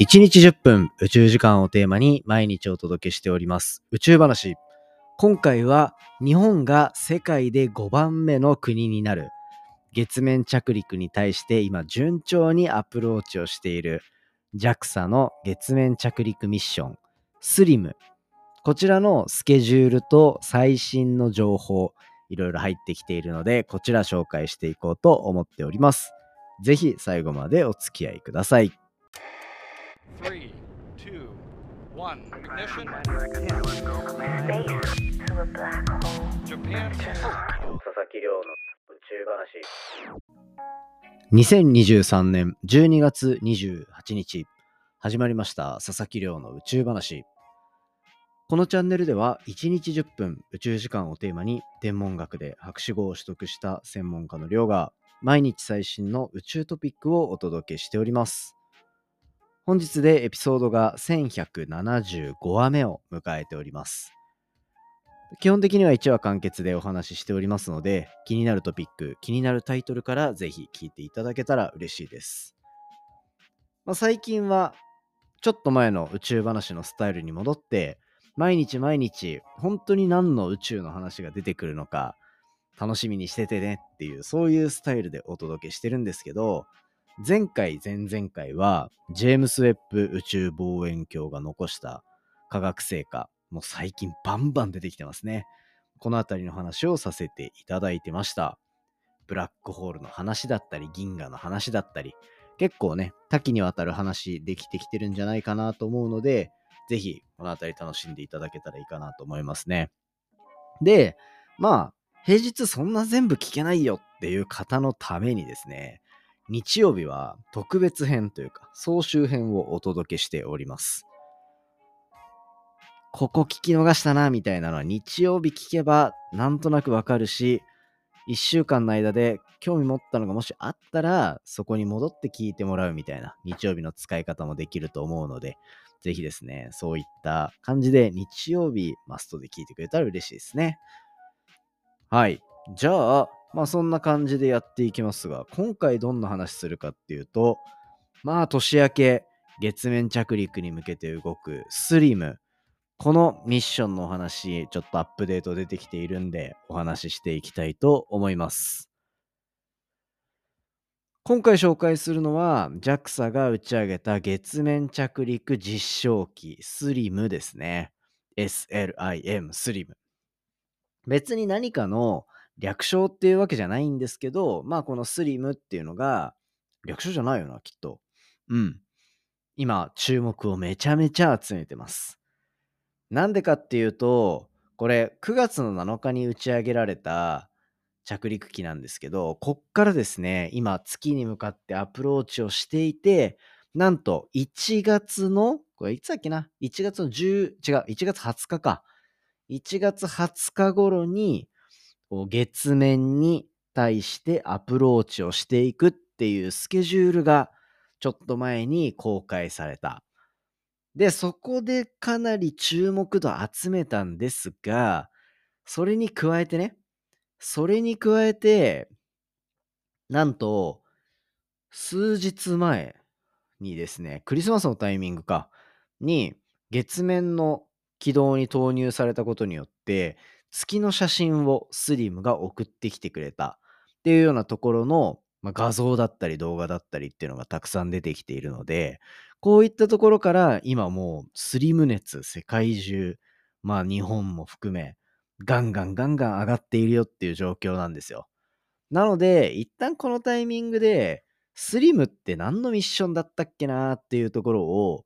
1日10分宇宙時間をテーマに毎日お届けしております宇宙話。今回は日本が世界で5番目の国になる、月面着陸に対して今順調にアプローチをしている JAXA の月面着陸ミッション SLIM、 こちらのスケジュールと最新の情報いろいろ入ってきているので、こちら紹介していこうと思っております。ぜひ最後までお付き合いください。3、2、1、2023年12月28日始まりました佐々木亮の宇宙話。このチャンネルでは1日10分宇宙時間をテーマに、天文学で博士号を取得した専門家の亮が毎日最新の宇宙トピックをお届けしております。本日でエピソードが1175話目を迎えております。基本的には1話完結でお話ししておりますので、気になるトピック、気になるタイトルからぜひ聞いていただけたら嬉しいです。最近はちょっと前の宇宙話のスタイルに戻って、毎日本当に何の宇宙の話が出てくるのか楽しみにしててねっていう、そういうスタイルでお届けしてるんですけど、前回前々回はジェームスウェッブ宇宙望遠鏡が残した科学成果、もう最近バンバン出てきてますね。このあたりの話をさせていただいてました。ブラックホールの話だったり銀河の話だったり、結構ね多岐にわたる話できてきてるんじゃないかなと思うので、ぜひこのあたり楽しんでいただけたらいいかなと思いますね。で平日そんな全部聞けないよっていう方のためにですね、日曜日は特別編というか総集編をお届けしております。ここ聞き逃したなみたいなのは日曜日聞けばなんとなくわかるし、1週間の間で興味持ったのがもしあったらそこに戻って聞いてもらうみたいな日曜日の使い方もできると思うので、ぜひですねそういった感じで日曜日マストで聞いてくれたら嬉しいですね。はい、じゃあそんな感じでやっていきますが、今回どんな話するかっていうと、年明け月面着陸に向けて動くSLIM、このミッションのお話、ちょっとアップデート出てきているんでお話ししていきたいと思います。今回紹介するのは JAXA が打ち上げた月面着陸実証機SLIMですね。 SLIM、 SLIM、 別に何かの略称っていうわけじゃないんですけど、このSLIMっていうのが略称じゃないよなきっと。今注目をめちゃめちゃ集めてます。なんでかっていうと、これ9月の7日に打ち上げられた着陸機なんですけど、こっからですね今月に向かってアプローチをしていて、なんと1月のこれいつだっけな、1月20日か、1月20日頃に月面に対してアプローチをしていくっていうスケジュールがちょっと前に公開された。で、そこでかなり注目度を集めたんですが、それに加えて、なんと数日前にですね、クリスマスのタイミングかに月面の軌道に投入されたことによって、月の写真をSLIMが送ってきてくれたっていうようなところの画像だったり動画だったりっていうのがたくさん出てきているので、こういったところから今もうSLIM熱世界中、日本も含めガンガン上がっているよっていう状況なんですよ。なので一旦このタイミングでSLIMって何のミッションだったっけなっていうところを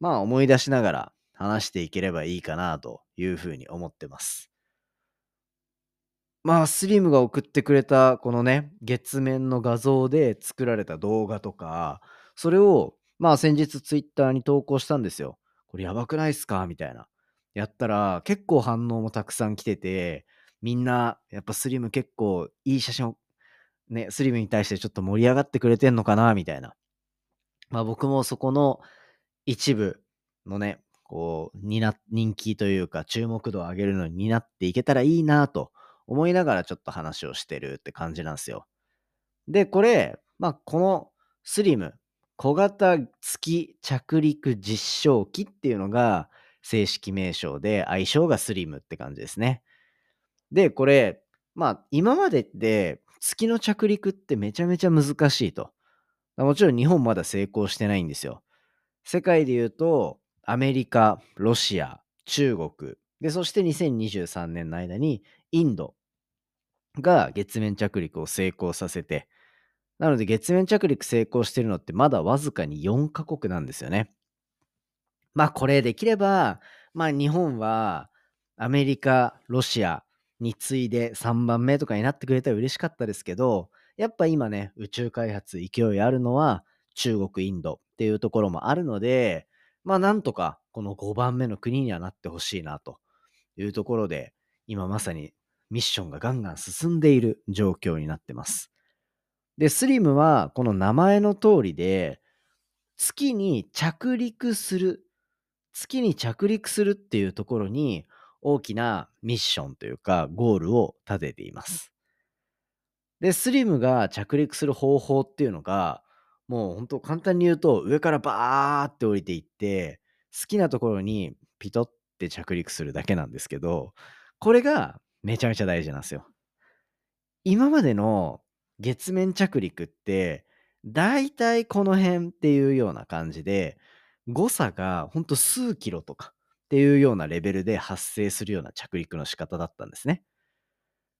思い出しながら話していければいいかなというふうに思ってます。SLIMが送ってくれたこのね月面の画像で作られた動画とか、それを先日ツイッターに投稿したんですよ。これやばくないっすかみたいな。やったら結構反応もたくさん来てて、みんなやっぱSLIM結構いい写真をね、SLIMに対してちょっと盛り上がってくれてんのかなみたいな。僕もそこの一部のね人気というか注目度を上げるのに担っていけたらいいなと思いながらちょっと話をしてるって感じなんですよ。で、これ、このSLIM、小型月着陸実証機っていうのが正式名称で、愛称がスリムって感じですね。で、これ、まあ今までって月の着陸ってめちゃめちゃ難しいと。もちろん日本まだ成功してないんですよ。世界で言うとアメリカ、ロシア、中国、で、そして2023年の間にインドが月面着陸を成功させて、なので月面着陸成功してるのってまだわずかに4カ国なんですよね。まあこれできれば、まあ日本はアメリカ、ロシアに次いで3番目とかになってくれたら嬉しかったですけど、やっぱ今ね、宇宙開発勢いあるのは中国、インドっていうところもあるので、まあなんとかこの5番目の国にはなってほしいなというところで、今まさにミッションがガンガン進んでいる状況になってます。で、スリムはこの名前の通りで、月に着陸するっていうところに大きなミッションというかゴールを立てています。で、スリムが着陸する方法っていうのが、もう本当簡単に言うと上からバーって降りていって、好きなところにピトって着陸するだけなんですけど、これがめちゃめちゃ大事なんですよ。今までの月面着陸って大体この辺っていうような感じで、誤差がほんと数キロとかっていうようなレベルで発生するような着陸の仕方だったんですね。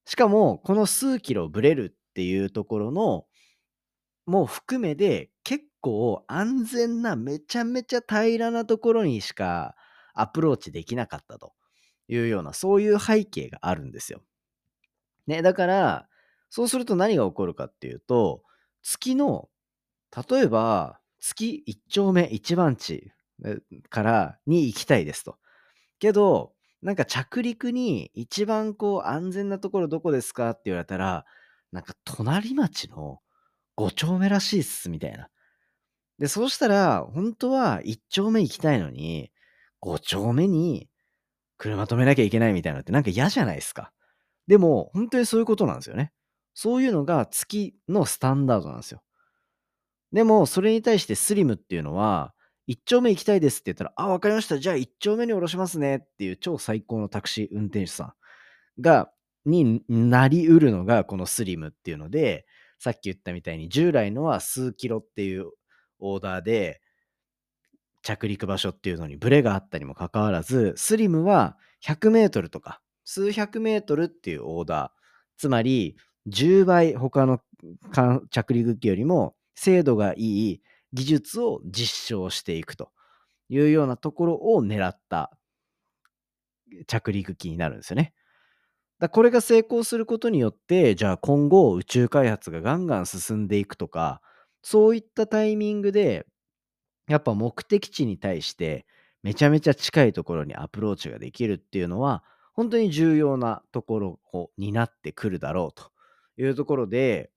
しかもこの数キロブレるっていうところのもう含めで、結構安全なめちゃめちゃ平らなところにしかアプローチできなかったというような、そういう背景があるんですよ。ね、だからそうすると何が起こるかっていうと、月の例えば月1丁目1番地からに行きたいですと。けどなんか着陸に一番こう安全なところどこですかって言われたら、なんか隣町の5丁目らしいっすみたいな。で、そうしたら本当は1丁目行きたいのに5丁目に車止めなきゃいけないみたいなのってなんか嫌じゃないですか。でも本当にそういうことなんですよね。そういうのが月のスタンダードなんですよ。でもそれに対してスリムっていうのは、1丁目行きたいですって言ったら、あ、わかりました。じゃあ1丁目に降ろしますねっていう超最高のタクシー運転手さんが、になりうるのがこのスリムっていうので、さっき言ったみたいに従来のは数キロっていうオーダーで、着陸場所っていうのにブレがあったにもかかわらず、スリムは100メートルとか数百メートルっていうオーダー、つまり10倍他の着陸機よりも精度がいい技術を実証していくというようなところを狙った着陸機になるんですよね。だこれが成功することによって、じゃあ今後宇宙開発がガンガン進んでいくとか、そういったタイミングでやっぱ目的地に対してめちゃめちゃ近いところにアプローチができるっていうのは本当に重要なところを担ってくるだろうというところで、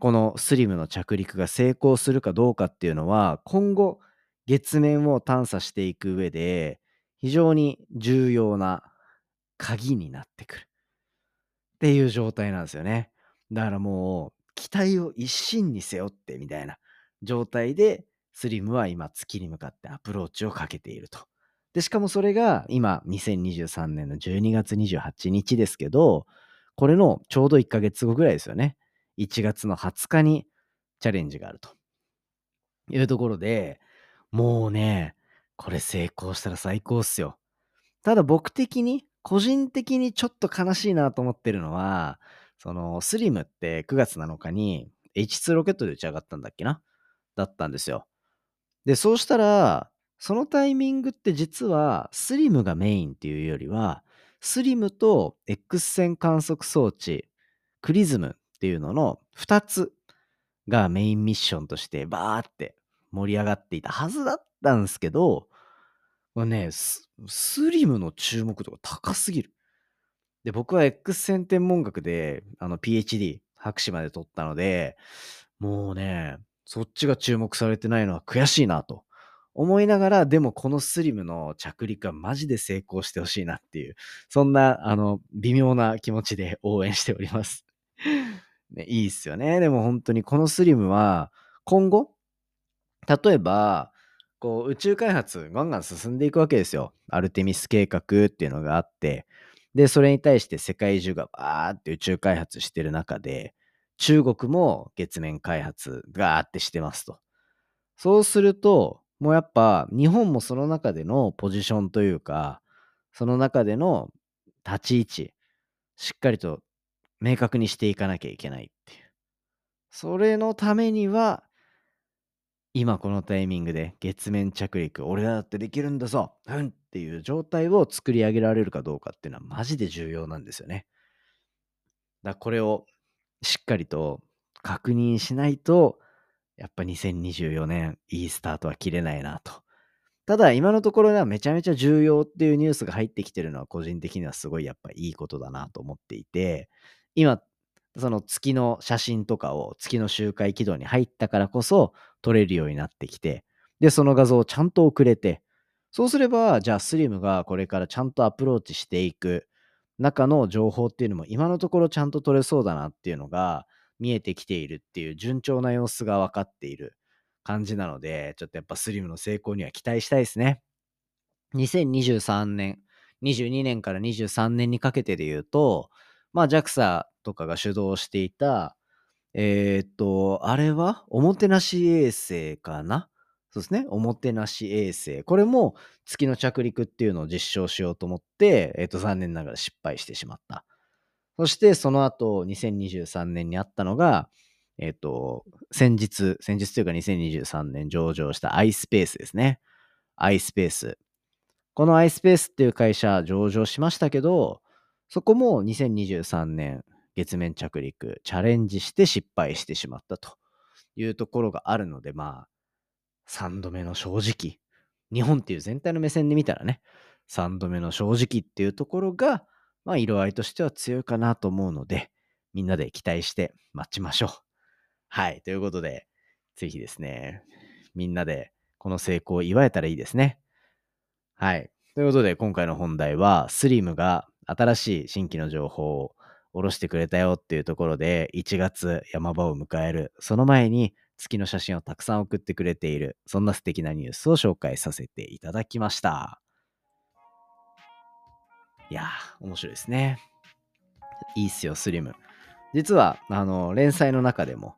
このスリムの着陸が成功するかどうかっていうのは、今後月面を探査していく上で非常に重要な鍵になってくるっていう状態なんですよね。だからもう期待を一身に背負ってみたいな状態で、スリムは今月に向かってアプローチをかけていると。で、しかもそれが今2023年の12月28日ですけど、これのちょうど1ヶ月後ぐらいですよね。1月の20日にチャレンジがあるというところで、もうね、これ成功したら最高っすよ。ただ僕的に、個人的にちょっと悲しいなと思ってるのは、そのスリムって9月7日に H2 ロケットで打ち上がったんだっけな、だったんですよ。で、そうしたら、そのタイミングって実はスリムがメインっていうよりは、スリムと X 線観測装置、クリズムっていうのの2つがメインミッションとしてバーって盛り上がっていたはずだったんですけど、もうね、スリムの注目度が高すぎる。で、僕は X 線天文学でPhD 博士まで取ったので、もうね、そっちが注目されてないのは悔しいなと思いながら、でもこのスリムの着陸はマジで成功してほしいなっていう、そんな微妙な気持ちで応援しております、ね、いいっすよね。でも本当にこのスリムは今後例えばこう宇宙開発ガンガン進んでいくわけですよ。アルテミス計画っていうのがあって、でそれに対して世界中がバーって宇宙開発してる中で、中国も月面開発ガーってしてますと。そうするともうやっぱ日本もその中でのポジションというか、その中での立ち位置しっかりと明確にしていかなきゃいけないっていう。それのためには今このタイミングで月面着陸俺らだってできるんだぞ、うんっていう状態を作り上げられるかどうかっていうのはマジで重要なんですよね。だからこれをしっかりと確認しないとやっぱ2024年いいスタートは切れないなと。ただ今のところはめちゃめちゃ重要っていうニュースが入ってきてるのは個人的にはすごいやっぱいいことだなと思っていて、今その月の写真とかを月の周回軌道に入ったからこそ撮れるようになってきて、でその画像をちゃんと送れて、そうすればじゃあSLIMがこれからちゃんとアプローチしていく中の情報っていうのも今のところちゃんと撮れそうだなっていうのが見えてきているっていう順調な様子が分かっている感じなので、ちょっとやっぱSLIMの成功には期待したいですね。2023年、22年から23年にかけてで言うと、まあ JAXA とかが主導していた、あれはおもてなし衛星かな？そうですね。おもてなし衛星。これも月の着陸っていうのを実証しようと思って、残念ながら失敗してしまった。そしてその後、2023年にあったのが、先日というか2023年上場したiSpaceですね。iSpace。このiSpaceっていう会社上場しましたけど、そこも2023年月面着陸チャレンジして失敗してしまったというところがあるので、まあ3度目の正直、日本っていう全体の目線で見たらね、3度目の正直っていうところがまあ色合いとしては強いかなと思うので、みんなで期待して待ちましょう。はい、ということでぜひですね、みんなでこの成功を祝えたらいいですね。はい、ということで今回の本題はSLIMが新しい新規の情報を下ろしてくれたよっていうところで、1月山場を迎えるその前に月の写真をたくさん送ってくれている、そんな素敵なニュースを紹介させていただきました。いやー面白いですね。いいっすよSLIM。実は連載の中でも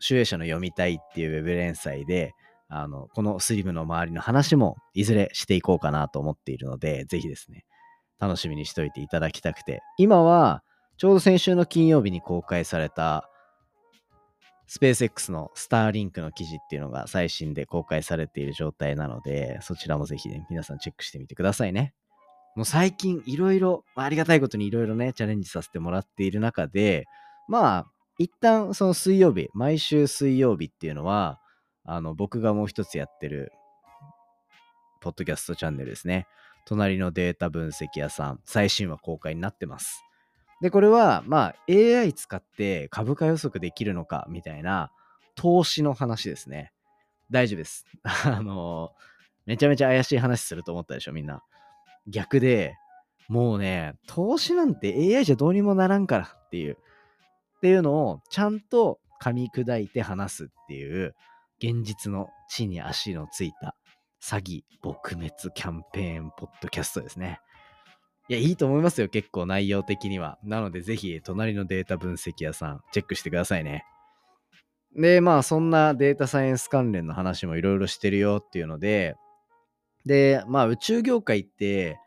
集英社の読みたいっていうウェブ連載でこのSLIMの周りの話もいずれしていこうかなと思っているので、ぜひですね楽しみにしておいていただきたくて、今はちょうど先週の金曜日に公開されたスペース X のスターリンクの記事っていうのが最新で公開されている状態なので、そちらもぜひね皆さんチェックしてみてくださいね。もう最近いろいろありがたいことにいろいろねチャレンジさせてもらっている中で、まあ一旦その水曜日、毎週水曜日っていうのは僕がもう一つやってるポッドキャストチャンネルですね、隣のデータ分析屋さん、最新話公開になってます。で、これは、まあ、AI 使って株価予測できるのかみたいな投資の話ですね。大丈夫です。めちゃめちゃ怪しい話すると思ったでしょ、みんな。逆で、もうね、投資なんて AI じゃどうにもならんからっていうのをちゃんと噛み砕いて話すっていう、現実の地に足のついた詐欺撲滅キャンペーンポッドキャストですね。いや、いいと思いますよ。結構内容的には。なので、ぜひ、隣のデータ分析屋さん、チェックしてくださいね。で、まあ、そんなデータサイエンス関連の話もいろいろしてるよっていうので、で、まあ、宇宙業界って、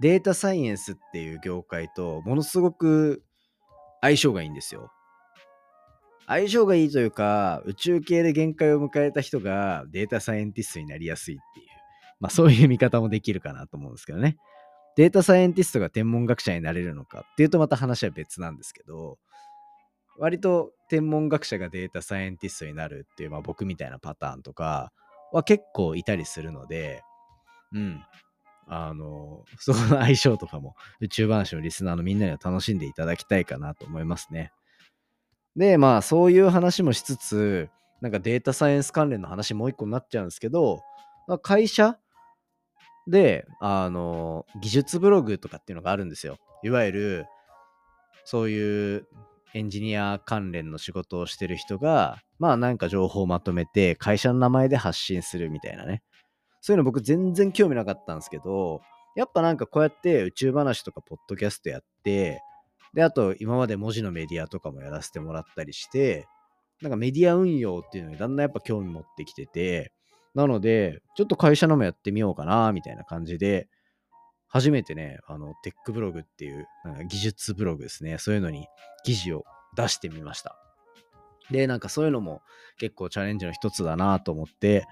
データサイエンスっていう業界と、ものすごく相性がいいんですよ。相性がいいというか、宇宙系で限界を迎えた人がデータサイエンティストになりやすいっていう、まあそういう見方もできるかなと思うんですけどね。データサイエンティストが天文学者になれるのかっていうとまた話は別なんですけど、割と天文学者がデータサイエンティストになるっていう、まあ僕みたいなパターンとかは結構いたりするので、うん。その相性とかも宇宙話のリスナーのみんなには楽しんでいただきたいかなと思いますね。で、まあそういう話もしつつ、なんかデータサイエンス関連の話もう一個になっちゃうんですけど、まあ、会社で技術ブログとかっていうのがあるんですよ。いわゆるそういうエンジニア関連の仕事をしてる人が、まあなんか情報をまとめて会社の名前で発信するみたいなね。そういうの僕全然興味なかったんですけど、やっぱなんかこうやって宇宙話とかポッドキャストやって、で、あと今まで文字のメディアとかもやらせてもらったりして、なんかメディア運用っていうのにだんだんやっぱ興味持ってきてて、なので、ちょっと会社のもやってみようかな、みたいな感じで、初めてね、テックブログっていう、なんか技術ブログですね。そういうのに記事を出してみました。で、なんかそういうのも結構チャレンジの一つだなと思って、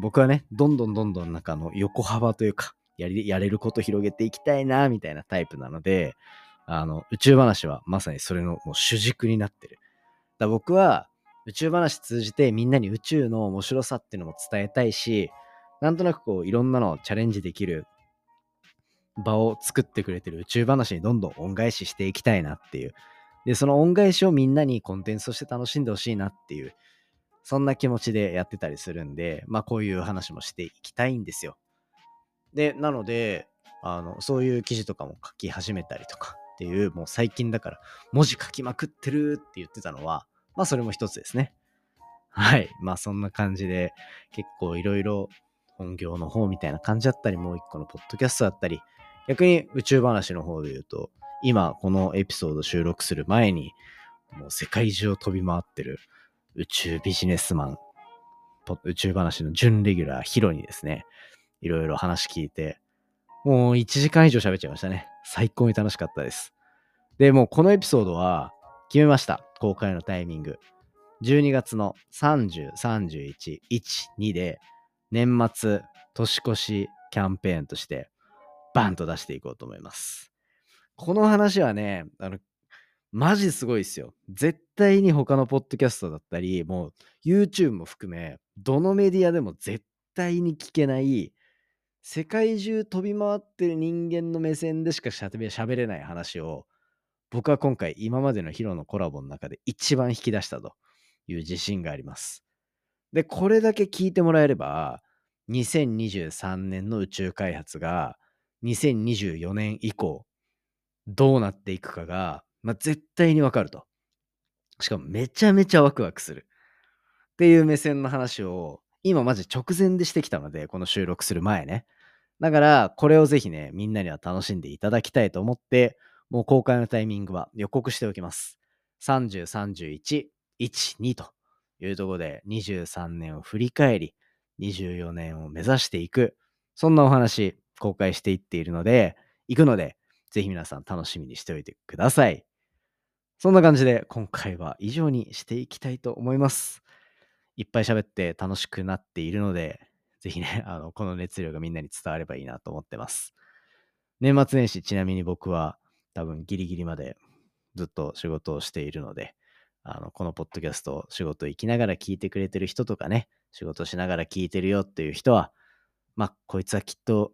僕はね、どんどんなんか横幅というか、やれること広げていきたいな、みたいなタイプなので、宇宙話はまさにそれのもう主軸になってる。だから僕は宇宙話通じてみんなに宇宙の面白さっていうのも伝えたいし、なんとなくこういろんなのをチャレンジできる場を作ってくれてる宇宙話にどんどん恩返ししていきたいなっていう。で、その恩返しをみんなにコンテンツとして楽しんでほしいなっていう、そんな気持ちでやってたりするんで、まあこういう話もしていきたいんですよ。で、なので、そういう記事とかも書き始めたりとかっていう、もう最近だから文字書きまくってるって言ってたのは、まあそれも一つですね。はい。まあそんな感じで結構いろいろ本業の方みたいな感じだったり、もう一個のポッドキャストだったり、逆に宇宙話の方で言うと、今このエピソード収録する前に、もう世界中を飛び回ってる宇宙ビジネスマン、宇宙話の準レギュラーヒロにですね、いろいろ話聞いて、もう1時間以上喋っちゃいましたね。最高に楽しかったです。で、もうこのエピソードは決めました。公開のタイミング。12月の30、31、1、2で、年末、年越しキャンペーンとして、バンと出していこうと思います。この話はね、マジすごいですよ。絶対に他のポッドキャストだったり、もう YouTube も含め、どのメディアでも絶対に聞けない、世界中飛び回ってる人間の目線でしか喋れない話を、僕は今回今までのヒロのコラボの中で一番引き出したという自信があります。で、これだけ聞いてもらえれば、2023年の宇宙開発が2024年以降どうなっていくかが、まあ、絶対にわかると。しかもめちゃめちゃワクワクするっていう目線の話を今マジ直前でしてきたので、この収録する前ね。だからこれをぜひね、みんなには楽しんでいただきたいと思って、もう公開のタイミングは予告しておきます。30、31、1、2というところで23年を振り返り、24年を目指していく、そんなお話公開していっているので、ぜひ皆さん楽しみにしておいてください。そんな感じで今回は以上にしていきたいと思います。いっぱい喋って楽しくなっているので、ぜひね、この熱量がみんなに伝わればいいなと思ってます。年末年始、ちなみに僕は多分ギリギリまでずっと仕事をしているので、このポッドキャストを仕事行きながら聞いてくれてる人とかね、仕事しながら聞いてるよっていう人は、まあこいつはきっと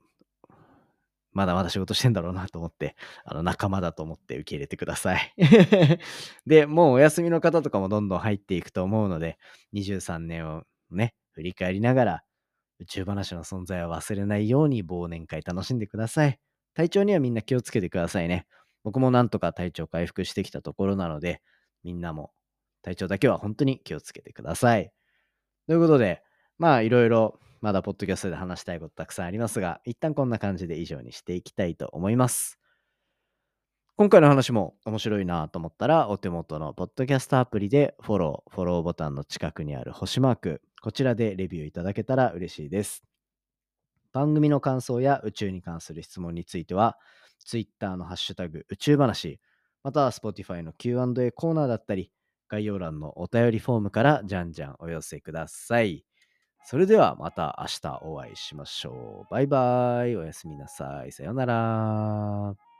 まだまだ仕事してんだろうなと思って、仲間だと思って受け入れてください。で、もうお休みの方とかもどんどん入っていくと思うので、23年をね、振り返りながら、宇宙話の存在を忘れないように忘年会楽しんでください。体調にはみんな気をつけてくださいね。僕もなんとか体調回復してきたところなので、みんなも体調だけは本当に気をつけてください。ということで、まあいろいろ、まだポッドキャストで話したいことたくさんありますが、一旦こんな感じで以上にしていきたいと思います。今回の話も面白いなと思ったら、お手元のポッドキャストアプリでフォローボタンの近くにある星マーク、こちらでレビューいただけたら嬉しいです。番組の感想や宇宙に関する質問については、Twitter のハッシュタグ宇宙話、または Spotify の Q&A コーナーだったり、概要欄のお便りフォームからじゃんじゃんお寄せください。それではまた明日お会いしましょう。バイバイ。おやすみなさい。さようなら。